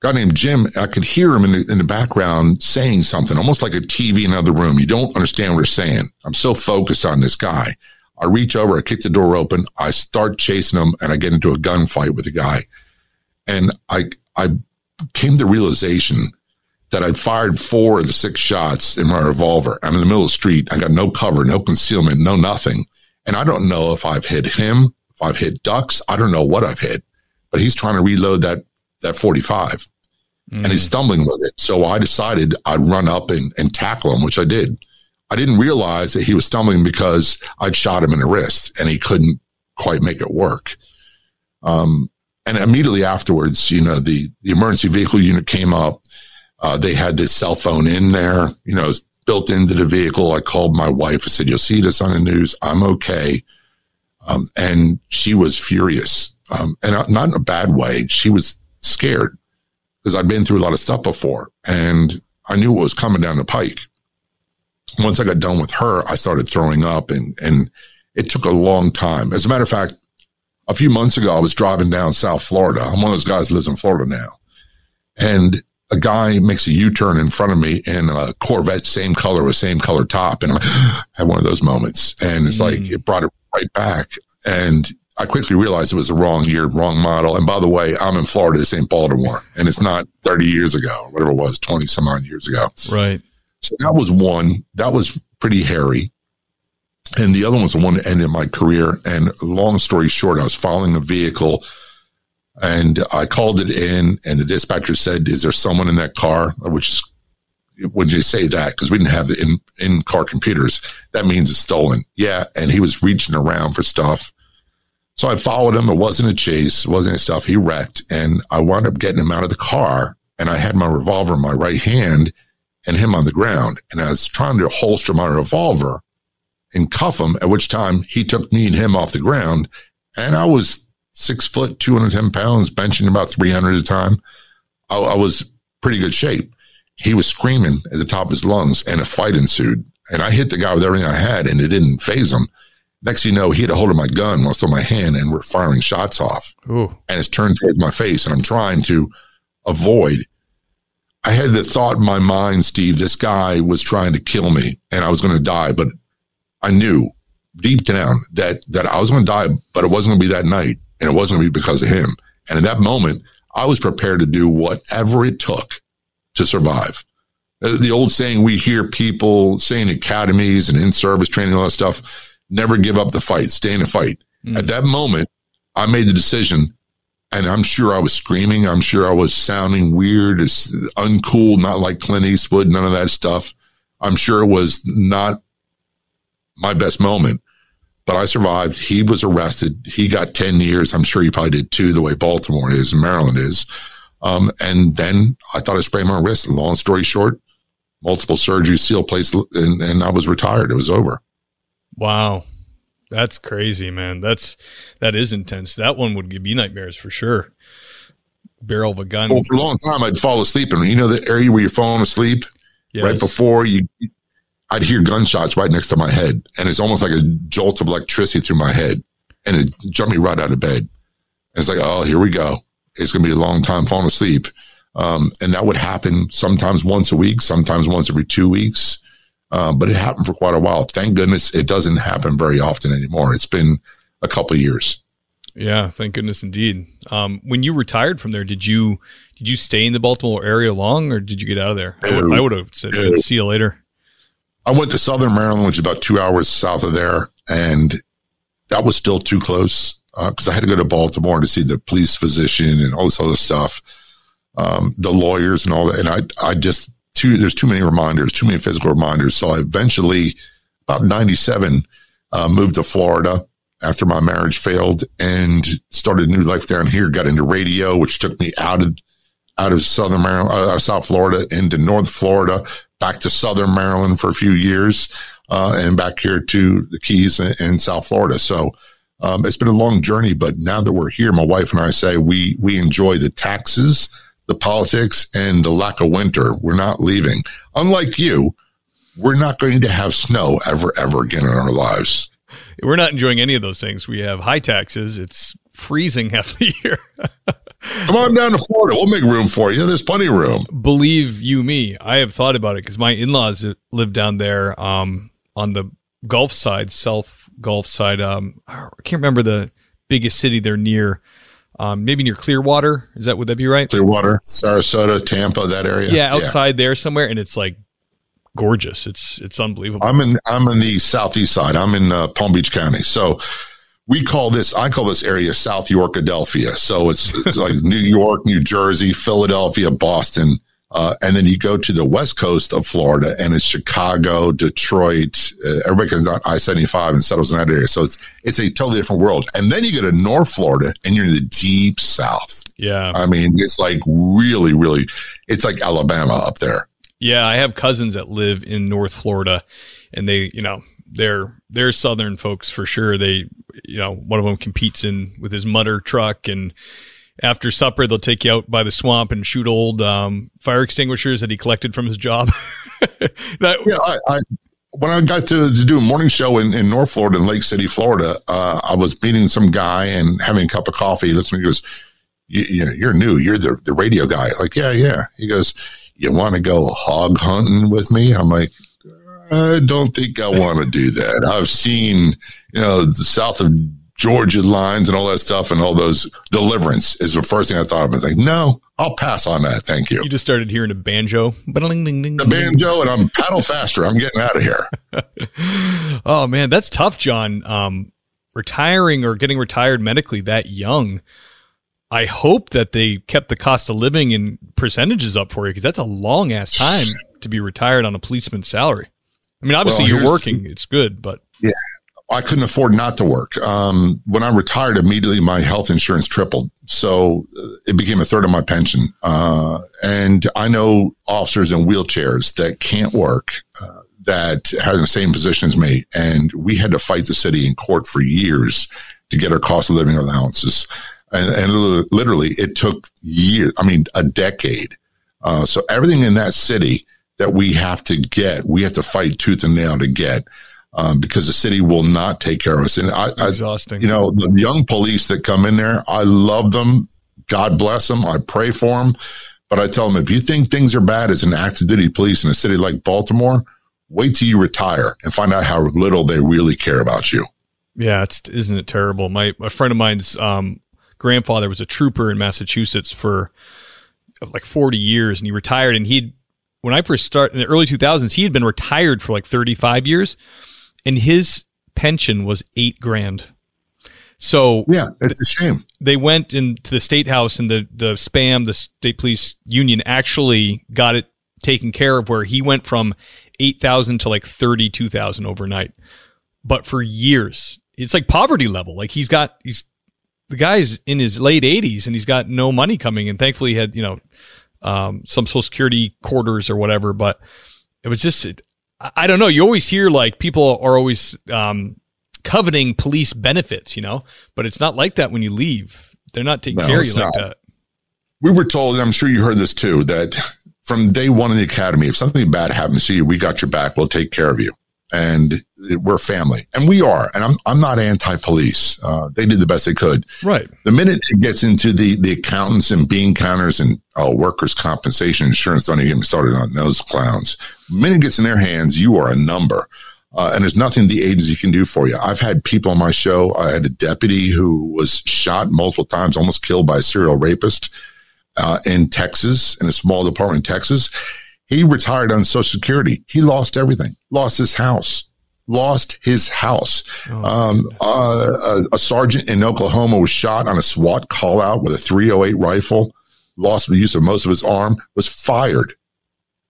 guy named Jim, I could hear him in the background saying something, almost like a TV in another room. You don't understand what he's saying. I'm so focused on this guy. I reach over, I kick the door open, I start chasing him, and I get into a gunfight with the guy. And I came to realization that I'd fired 4 of the 6 shots in my revolver. I'm in the middle of the street. I got no cover, no concealment, no nothing. And I don't know if I've hit him, if I've hit ducks. I don't know what I've hit, but he's trying to reload that 45 and he's stumbling with it. So I decided I'd run up and tackle him, which I did. I didn't realize that he was stumbling because I'd shot him in the wrist and he couldn't quite make it work. And immediately afterwards, the emergency vehicle unit came up. They had this cell phone in there, it was built into the vehicle. I called my wife. I said, you'll see this on the news. I'm okay. And she was furious. And not in a bad way. She was scared because I'd been through a lot of stuff before and I knew what was coming down the pike. Once I got done with her, I started throwing up and it took a long time. As a matter of fact, a few months ago, I was driving down South Florida. I'm one of those guys that lives in Florida now. And a guy makes a U-turn in front of me in a Corvette, same color with same color top. And I had one of those moments. And it's like it brought it right back. And I quickly realized it was the wrong year, wrong model. And by the way, I'm in Florida. This ain't Baltimore. And it's not 30 years ago or whatever it was, 20-some-odd years ago. Right. So that was one. That was pretty hairy. And the other one's the one that ended my career. And long story short, I was following a vehicle and I called it in and the dispatcher said, is there someone in that car? Which, when you say that, because we didn't have the in-car computers, that means it's stolen. Yeah. And he was reaching around for stuff. So I followed him. It wasn't a chase. It wasn't any stuff. He wrecked. And I wound up getting him out of the car. And I had my revolver in my right hand and him on the ground. And I was trying to holster my revolver and cuff him, at which time he took me and him off the ground. And I was 6 foot, 210 pounds, benching about 300 at a time. I was pretty good shape. He was screaming at the top of his lungs and a fight ensued. And I hit the guy with everything I had and it didn't phase him. Next thing you know, he had a hold of my gun while it's on my hand and we're firing shots off. Ooh. And it's turned towards my face and I'm trying to avoid. I had the thought in my mind, Steve, this guy was trying to kill me and I was going to die, but I knew deep down that I was going to die, but it wasn't going to be that night, and it wasn't going to be because of him. And in that moment, I was prepared to do whatever it took to survive. The old saying we hear people saying academies and in-service training, all that stuff, never give up the fight, stay in the fight. Mm. At that moment, I made the decision, and I'm sure I was screaming. I'm sure I was sounding weird, uncool, not like Clint Eastwood, none of that stuff. I'm sure it was not my best moment, but I survived. He was arrested. He got 10 years. I'm sure he probably did too, the way Baltimore is and Maryland is. And then I thought I sprained my wrist. Long story short, multiple surgeries, seal place, and I was retired. It was over. Wow. That's crazy, man. That is intense. That one would give you nightmares for sure. Barrel of a gun. Well, for a long time, I'd fall asleep. And you know the area where you're falling asleep? Yes. Right before you, I'd hear gunshots right next to my head. And it's almost like a jolt of electricity through my head. And it jumped me right out of bed. And it's like, oh, here we go. It's going to be a long time falling asleep. And that would happen sometimes once a week, sometimes once every 2 weeks. But it happened for quite a while. Thank goodness it doesn't happen very often anymore. It's been a couple of years. Yeah, thank goodness indeed. When you retired from there, did you stay in the Baltimore area long, or did you get out of there? I would have said, see you later. I went to Southern Maryland, which is about 2 hours south of there, and that was still too close because I had to go to Baltimore to see the police physician and all this other stuff, the lawyers and all that. And there's too many reminders, too many physical reminders. So I eventually, about 97, moved to Florida after my marriage failed and started a new life down here. Got into radio, which took me out of Southern Maryland, South Florida, into North Florida, back to Southern Maryland for a few years, and back here to the Keys and South Florida. So it's been a long journey, but now that we're here, my wife and I say we enjoy the taxes, the politics, and the lack of winter. We're not leaving. Unlike you, we're not going to have snow ever again in our lives. We're not enjoying any of those things. We have high taxes. It's freezing half the year. Come on down to Florida. We'll make room for you. There's plenty of room. Believe you me, I have thought about it because my in-laws live down there on the Gulf side, South Gulf side. I can't remember the biggest city they're near. Maybe near Clearwater. Would that be right? Clearwater, Sarasota, Tampa, that area. Yeah, outside there somewhere, and it's like gorgeous. It's unbelievable. I'm in the southeast side. I'm in Palm Beach County. So I call this area South Yorkadelphia. So it's like New York, New Jersey, Philadelphia, Boston. And then you go to the west coast of Florida, and it's Chicago, Detroit. Everybody comes on I-75 and settles in that area. So it's a totally different world. And then you go to North Florida, and you're in the deep south. Yeah. I mean, it's like really, really, it's like Alabama up there. Yeah, I have cousins that live in North Florida, and they, you know, they're southern folks for sure. They, you know, one of them competes with his mutter truck, and after supper, they'll take you out by the swamp and shoot old fire extinguishers that he collected from his job. When I got to do a morning show in North Florida, in Lake City, Florida, I was meeting some guy and having a cup of coffee. He looks at me and goes, you're new. You're the radio guy. Like, yeah. He goes, you want to go hog hunting with me? I'm like, I don't think I want to do that. I've seen, the south of Georgia lines and all that stuff, and all those Deliverance is the first thing I thought of. I was like, no, I'll pass on that. Thank you. You just started hearing a banjo. The banjo, and I'm paddle faster. I'm getting out of here. Oh, man, that's tough, John. Retiring or getting retired medically that young. I hope that they kept the cost of living in percentages up for you, because that's a long-ass time to be retired on a policeman's salary. I mean, obviously, you're working. It's good, but... yeah. I couldn't afford not to work. When I retired, immediately my health insurance tripled. So it became a third of my pension. And I know officers in wheelchairs that can't work, that are in the same position as me. And we had to fight the city in court for years to get our cost of living allowances. And literally it took years. I mean, a decade. So everything in that city that we have to get, we have to fight tooth and nail to get. Because the city will not take care of us. And exhausting. The young police that come in there, I love them. God bless them. I pray for them. But I tell them, if you think things are bad as an active duty police in a city like Baltimore, wait till you retire and find out how little they really care about you. Yeah, isn't it terrible? My friend of mine's grandfather was a trooper in Massachusetts for like 40 years, and he retired. And he'd, when I first started in the early 2000s, he had been retired for like 35 years, and his pension was $8,000. So yeah, it's a shame. They went into the state house, and the state police union actually got it taken care of, where he went from 8,000 to like 32,000 overnight. But for years, it's like poverty level. Like the guy's in his late 80s and he's got no money coming in. Thankfully he had, some Social Security quarters or whatever, but it was just, I don't know. You always hear like people are always coveting police benefits, but it's not like that when you leave. They're not taking care of you like that. We were told, and I'm sure you heard this too, that from day one in the academy, if something bad happens to you, we got your back. We'll take care of you. And we're family, and we are. And I'm not anti-police. They did the best they could. Right. The minute it gets into the accountants and bean counters and workers' compensation insurance, don't even get me started on those clowns. The minute it gets in their hands, you are a number. And there's nothing the agency can do for you. I've had people on my show. I had a deputy who was shot multiple times, almost killed by a serial rapist in Texas, in a small department in Texas. He retired on Social Security. He lost everything. Lost his house. Oh, a sergeant in Oklahoma was shot on a SWAT call out with a .308 rifle, lost the use of most of his arm, was fired.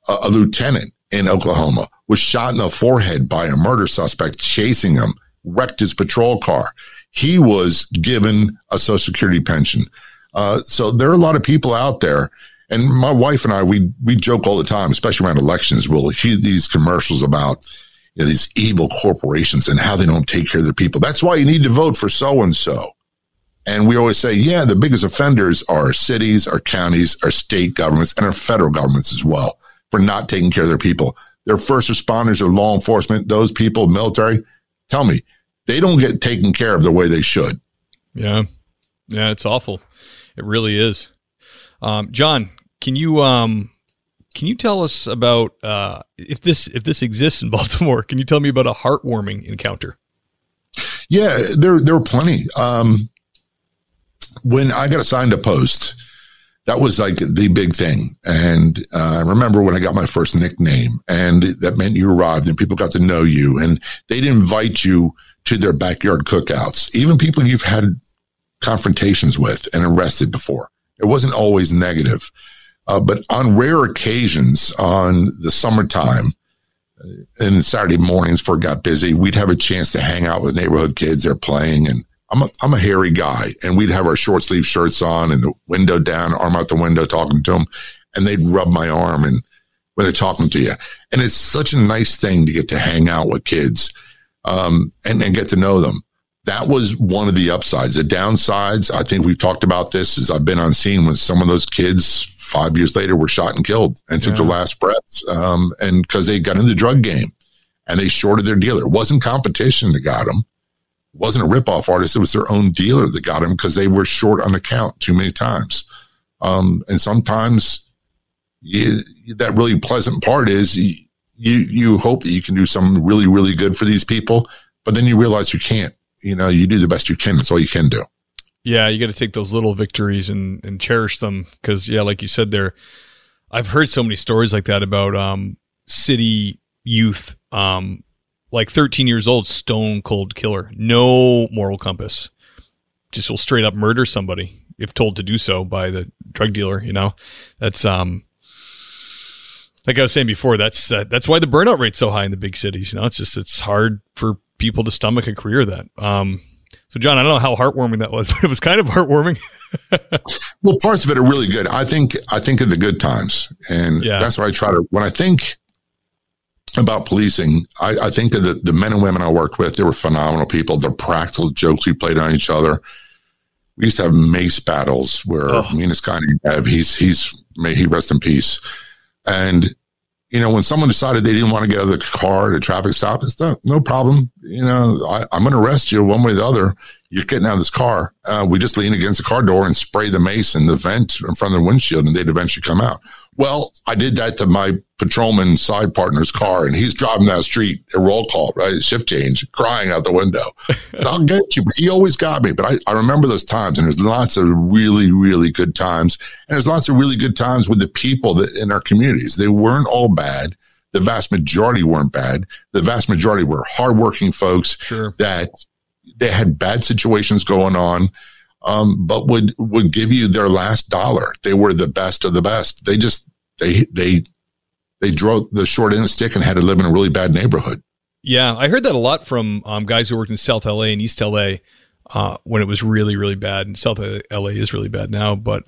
A lieutenant in Oklahoma was shot in the forehead by a murder suspect chasing him, wrecked his patrol car. He was given a Social Security pension. So there are a lot of people out there. And my wife and I, we joke all the time, especially around elections. We'll hear these commercials about these evil corporations and how they don't take care of their people. That's why you need to vote for so-and-so. And we always say, yeah, the biggest offenders are cities, our counties, our state governments, and our federal governments as well for not taking care of their people. Their first responders are law enforcement, those people, military. Tell me, they don't get taken care of the way they should. Yeah. Yeah, it's awful. It really is. John, can you tell us about if this exists in Baltimore? Can you tell me about a heartwarming encounter? Yeah, there were plenty. When I got assigned to post, that was like the big thing. And I remember when I got my first nickname, and that meant you arrived, and people got to know you, and they'd invite you to their backyard cookouts, even people you've had confrontations with and arrested before. It wasn't always negative, but on rare occasions on the summertime and Saturday mornings before it got busy, we'd have a chance to hang out with neighborhood kids. They're playing, and I'm a hairy guy, and we'd have our short sleeve shirts on and the window down, arm out the window, talking to them, and they'd rub my arm and when they're talking to you. And it's such a nice thing to get to hang out with kids and get to know them. That was one of the upsides. The downsides, I think we've talked about this, is I've been on scene when some of those kids 5 years later were shot and killed and took their last breaths. And because they got in the drug game and they shorted their dealer. It wasn't competition that got them. It wasn't a ripoff artist. It was their own dealer that got them because they were short on the count too many times. And sometimes that really pleasant part is you hope that you can do something really, really good for these people, but then you realize you can't. You do the best you can. That's all you can do. Yeah, you got to take those little victories and cherish them because, like you said there, I've heard so many stories like that about city youth, like 13 years old, stone cold killer, no moral compass, just will straight up murder somebody if told to do so by the drug dealer. That's like I was saying before. That's why the burnout rate's so high in the big cities. It's hard for people to stomach a career that. So John, I don't know how heartwarming that was, but it was kind of heartwarming. Well, parts of it are really good. I think of the good times, and that's what I try to, when I think about policing, I think of the men and women I worked with. They were phenomenal people. The practical jokes we played on each other. We used to have mace battles where me and this guy, may he rest in peace. And when someone decided they didn't want to get out of the car at a traffic stop, it's no problem. I'm going to arrest you one way or the other. you're getting out of this car. We just lean against the car door and spray the mace and the vent in front of the windshield, and they'd eventually come out. Well, I did that to my patrolman side partner's car, and he's driving down the street, a roll call, right? Shift change, crying out the window. I'll get you. But he always got me. But I remember those times, and there's lots of really, really good times. And there's lots of really good times with the people that in our communities. They weren't all bad. The vast majority weren't bad. The vast majority were hardworking folks that they had bad situations going on. But would give you their last dollar. They were the best of the best. They just, they drove the short end of the stick and had to live in a really bad neighborhood. Yeah. I heard that a lot from guys who worked in South LA and East LA, when it was really, really bad. And South LA is really bad now, but,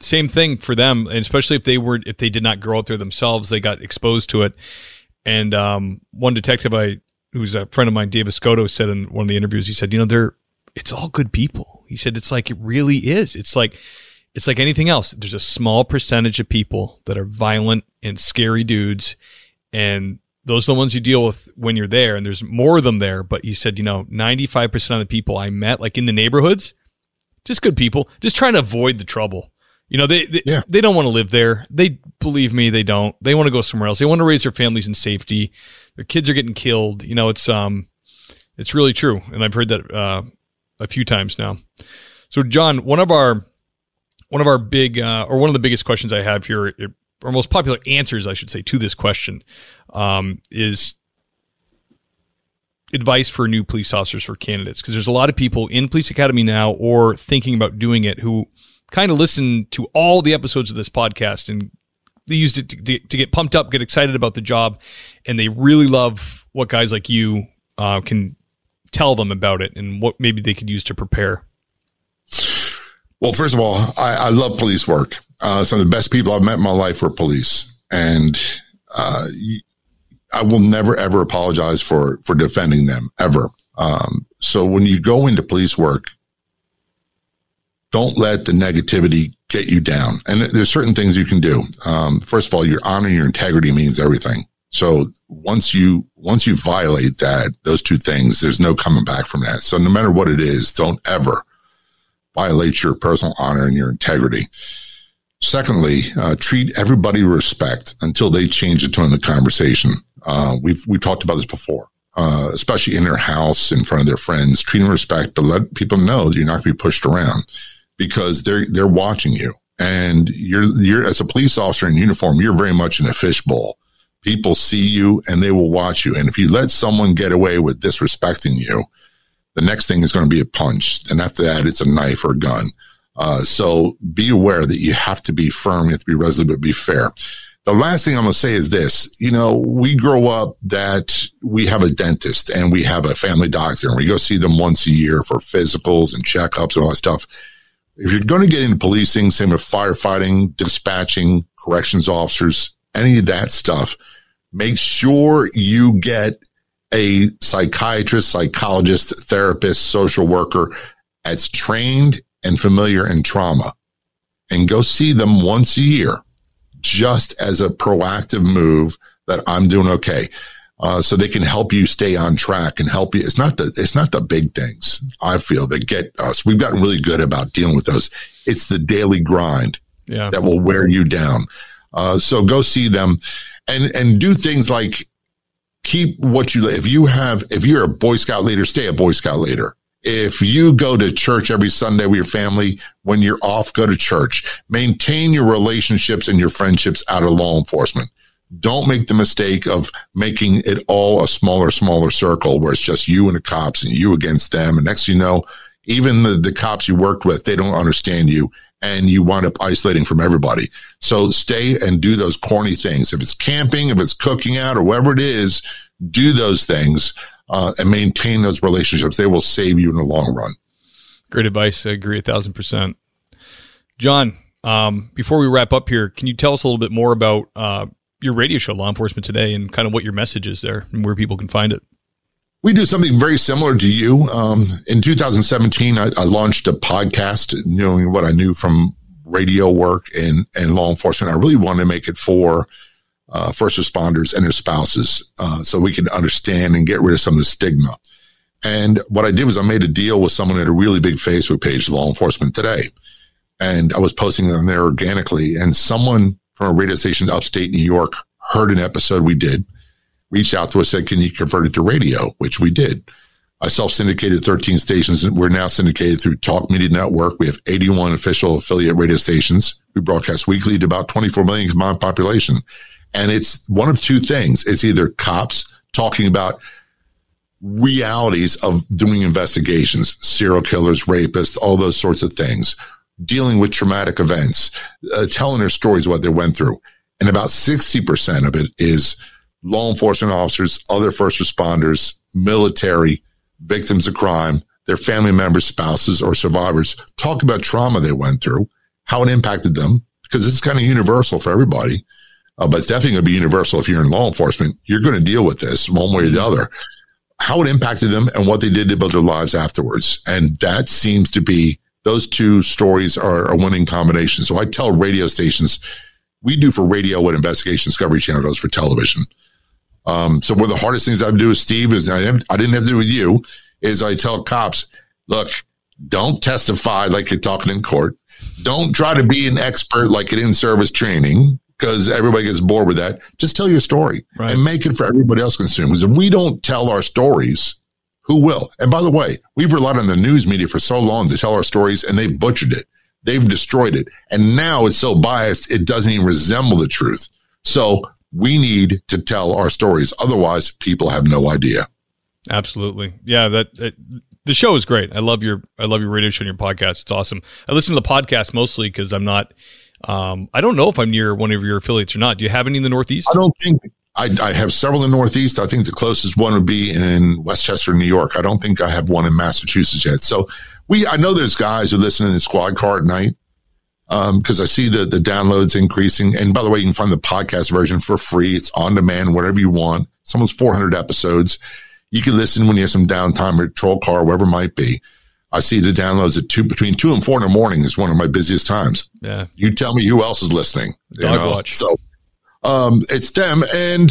same thing for them. And especially if they did not grow up there themselves, they got exposed to it. And, one detective who's a friend of mine, Davis Scoto, said in one of the interviews, he said, it's all good people. He said, it really is. It's like anything else. There's a small percentage of people that are violent and scary dudes. And those are the ones you deal with when you're there. And there's more of them there. But he said, 95% of the people I met, like in the neighborhoods, just good people, just trying to avoid the trouble. They don't want to live there. They, believe me, they don't. They want to go somewhere else. They want to raise their families in safety. Their kids are getting killed. It's really true. And I've heard that, a few times now. So John, one of our big, or one of the biggest questions I have here, or most popular answers, I should say, to this question, is advice for new police officers, for candidates. Cause there's a lot of people in police academy now, or thinking about doing it, who kind of listen to all the episodes of this podcast and they used it to get pumped up, get excited about the job. And they really love what guys like you, can tell them about it and what maybe they could use to prepare. Well, first of all, I love police work. Some of the best people I've met in my life were police, and I will never, ever apologize for defending them ever. So when you go into police work, don't let the negativity get you down. And there's certain things you can do. First of all, your honor, your integrity means everything. So once you violate that, those two things, there's no coming back from that. So no matter what it is, don't ever violate your personal honor and your integrity. Secondly, treat everybody with respect until they change the tone of the conversation. We've talked about this before, especially in their house, in front of their friends. Treat them with respect, but let people know that you're not going to be pushed around, because they're watching you, and you're as a police officer in uniform, you're very much in a fishbowl. People see you and they will watch you. And if you let someone get away with disrespecting you, the next thing is going to be a punch. And after that, it's a knife or a gun. So be aware that you have to be firm, you have to be resolute, but be fair. The last thing I'm going to say is this. We grow up that we have a dentist and we have a family doctor, and we go see them once a year for physicals and checkups and all that stuff. If you're going to get into policing, same with firefighting, dispatching, corrections officers, any of that stuff, make sure you get a psychiatrist, psychologist, therapist, social worker that's trained and familiar in trauma, and go see them once a year, just as a proactive move that I'm doing okay. So they can help you stay on track and help you. It's not the big things, I feel, that get us. We've gotten really good about dealing with those. It's the daily grind that will wear you down. So go see them and do things like keep what you, if you're a Boy Scout leader, stay a Boy Scout leader. If you go to church every Sunday with your family, when you're off, go to church. Maintain your relationships and your friendships out of law enforcement. Don't make the mistake of making it all a smaller circle where it's just you and the cops and you against them. And next, even the cops you worked with, they don't understand you. And you wind up isolating from everybody. So stay and do those corny things. If it's camping, if it's cooking out, or whatever it is, do those things and maintain those relationships. They will save you in the long run. Great advice. I agree 1,000%. John, before we wrap up here, can you tell us a little bit more about your radio show, Law Enforcement Today, and kind of what your message is there and where people can find it? We do something very similar to you. In 2017, I launched a podcast, knowing what I knew from radio work and law enforcement. I really wanted to make it for first responders and their spouses so we could understand and get rid of some of the stigma. And what I did was I made a deal with someone at a really big Facebook page, Law Enforcement Today. And I was posting them there organically. And someone from a radio station upstate New York heard an episode we did, reached out to us, said, can you convert it to radio? Which we did. I self-syndicated 13 stations, and we're now syndicated through Talk Media Network. We have 81 official affiliate radio stations. We broadcast weekly to about 24 million combined population. And it's one of two things. It's either cops talking about realities of doing investigations, serial killers, rapists, all those sorts of things, dealing with traumatic events, telling their stories, what they went through. And about 60% of it is law enforcement officers, other first responders, military, victims of crime, their family members, spouses, or survivors. Talk about trauma they went through, how it impacted them, because it's kind of universal for everybody. But it's definitely going to be universal if you're in law enforcement. You're going to deal with this one way or the other. How it impacted them and what they did to build their lives afterwards. And that seems to be, those two stories are a winning combination. So I tell radio stations, we do for radio what Investigation Discovery Channel does for television. So one of the hardest things I have to do with Steve is, I didn't have to do with you, is I tell cops, look, don't testify like you're talking in court. Don't try to be an expert like an in-service training, because everybody gets bored with that. Just tell your story and make it for everybody else consumers. If we don't tell our stories, who will? And by the way, we've relied on the news media for so long to tell our stories, and they've butchered it. They've destroyed it. And now it's so biased, it doesn't even resemble the truth. So we need to tell our stories. Otherwise, people have no idea. Absolutely. Yeah, the show is great. I love your radio show and your podcast. It's awesome. I listen to the podcast mostly because I'm not I don't know if I'm near one of your affiliates or not. Do you have any in the Northeast? I don't think I have several in the Northeast. I think the closest one would be in Westchester, New York. I don't think I have one in Massachusetts yet. So I know there's guys who listen in the squad car at night. Because I see the downloads increasing. And by the way, you can find the podcast version for free. It's on demand, whatever you want. It's almost 400 episodes. You can listen when you have some downtime or troll car, wherever it might be. I see the downloads at between 2 and 4 in the morning is one of my busiest times. Yeah. You tell me who else is listening. Dog watch. So it's them. And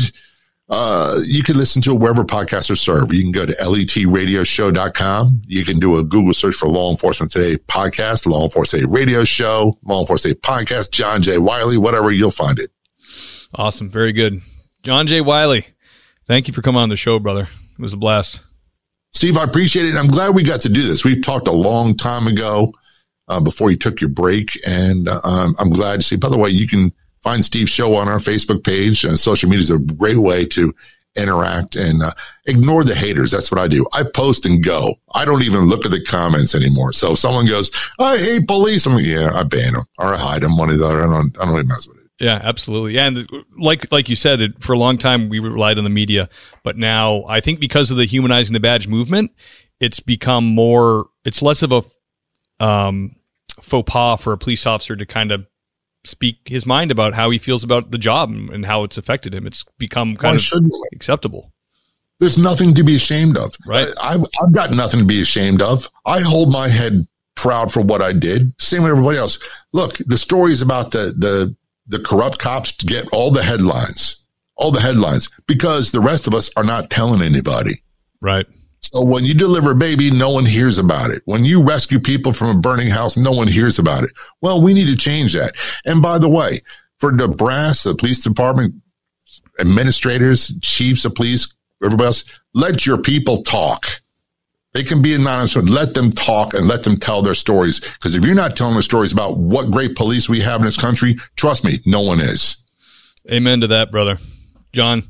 you can listen to it wherever podcasts are served. You can go to letradioshow.com. You can do a Google search for Law Enforcement Today podcast, Law Enforcement Today radio show, Law Enforcement Today podcast, John J. Wiley, whatever, you'll find it. Awesome. Very good. John J. Wiley, thank you for coming on the show, brother. It was a blast. Steve, I appreciate it. I'm glad we got to do this. We talked a long time ago before you took your break, and I'm glad to see. By the way, you can find Steve's show on our Facebook page. Social media is a great way to interact and ignore the haters. That's what I do. I post and go. I don't even look at the comments anymore. So if someone goes, I hate police, I'm like, yeah, I ban them or I hide them. One or the other. I don't really mess with it. Yeah, absolutely. Yeah, and like you said, for a long time, we relied on the media. But now I think because of the humanizing the badge movement, it's become more, it's less of a faux pas for a police officer to kind of speak his mind about how he feels about the job and how it's affected him. It's become kind of acceptable. There's nothing to be ashamed of. Right. I've got nothing to be ashamed of. I hold my head proud for what I did. Same with everybody else. Look, the stories about the corrupt cops get all the headlines because the rest of us are not telling anybody. Right. So when you deliver a baby, no one hears about it. When you rescue people from a burning house, no one hears about it. Well, we need to change that. And by the way, for the brass, the police department, administrators, chiefs of police, everybody else, let your people talk. They can be anonymous, but let them talk and let them tell their stories. Because if you're not telling the stories about what great police we have in this country, trust me, no one is. Amen to that, brother. John,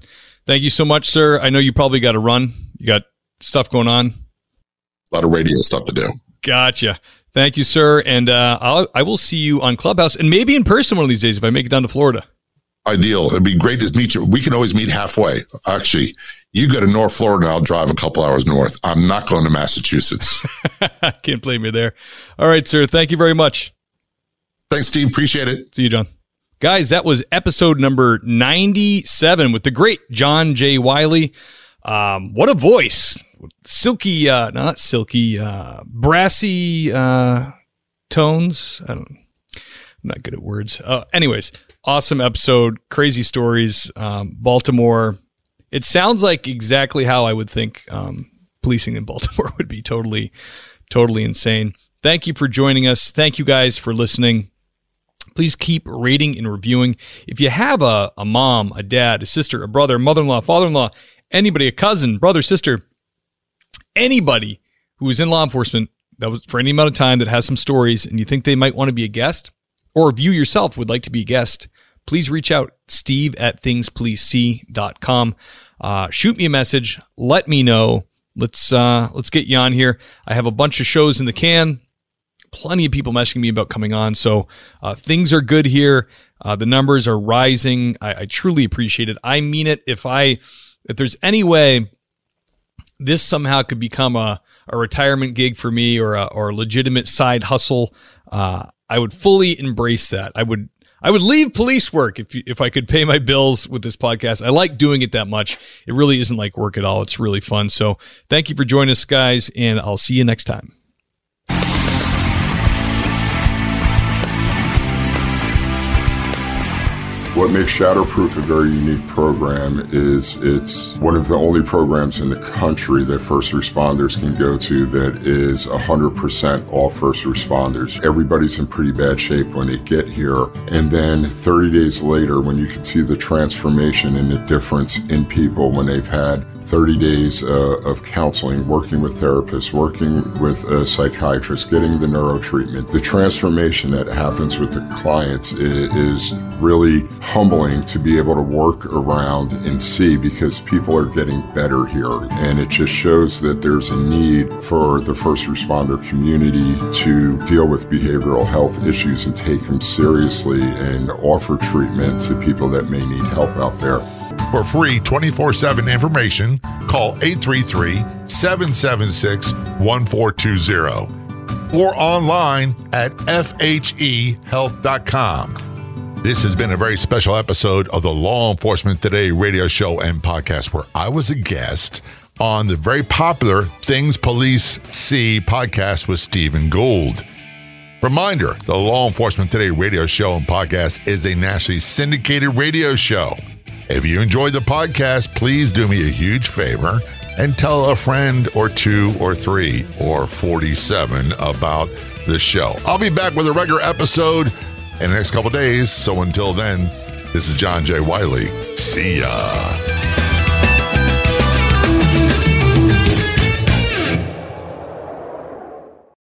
thank you so much, sir. I know you probably got to run. You got stuff going on, a lot of radio stuff to do. Gotcha. Thank you, sir. And I will see you on Clubhouse and maybe in person one of these days if I make it down to Florida. Ideal. It'd be great to meet you. We can always meet halfway. Actually, you go to North Florida and I'll drive a couple hours north. I'm not going to Massachusetts. Can't blame you there. All right, sir. Thank you very much. Thanks, Steve. Appreciate it. See you, John. Guys, that was episode number 97 with the great John J. Wiley. What a voice. Silky, not silky, brassy tones. I'm not good at words. Anyways, awesome episode, crazy stories, Baltimore. It sounds like exactly how I would think policing in Baltimore would be totally, totally insane. Thank you for joining us. Thank you guys for listening. Please keep rating and reviewing. If you have a mom, a dad, a sister, a brother, mother-in-law, father-in-law, anybody, a cousin, brother, sister, anybody who is in law enforcement that was for any amount of time that has some stories and you think they might want to be a guest, or if you yourself would like to be a guest, please reach out, steve@thingspleasec.com. Shoot me a message. Let me know. Let's get you on here. I have a bunch of shows in the can. Plenty of people messaging me about coming on. So things are good here. The numbers are rising. I truly appreciate it. I mean it. If there's any way this somehow could become a retirement gig for me or a legitimate side hustle, I would fully embrace that. I would leave police work if I could pay my bills with this podcast. I like doing it that much. It really isn't like work at all. It's really fun. So thank you for joining us, guys, and I'll see you next time. What makes Shatterproof a very unique program is it's one of the only programs in the country that first responders can go to that is 100% all first responders. Everybody's in pretty bad shape when they get here. And then 30 days later, when you can see the transformation and the difference in people when they've had 30 days of counseling, working with therapists, working with a psychiatrist, getting the neuro treatment, the transformation that happens with the clients is really humbling to be able to work around and see, because people are getting better here, and it just shows that there's a need for the first responder community to deal with behavioral health issues and take them seriously and offer treatment to people that may need help out there. For free 24/7 information, call 833-776-1420 or online at fhehealth.com. This has been a very special episode of the Law Enforcement Today radio show and podcast, where I was a guest on the very popular Things Police See podcast with Stephen Gould. Reminder, the Law Enforcement Today radio show and podcast is a nationally syndicated radio show. If you enjoyed the podcast, please do me a huge favor and tell a friend or two or three or 47 about the show. I'll be back with a regular episode in the next couple of days. So until then, this is John J. Wiley. See ya.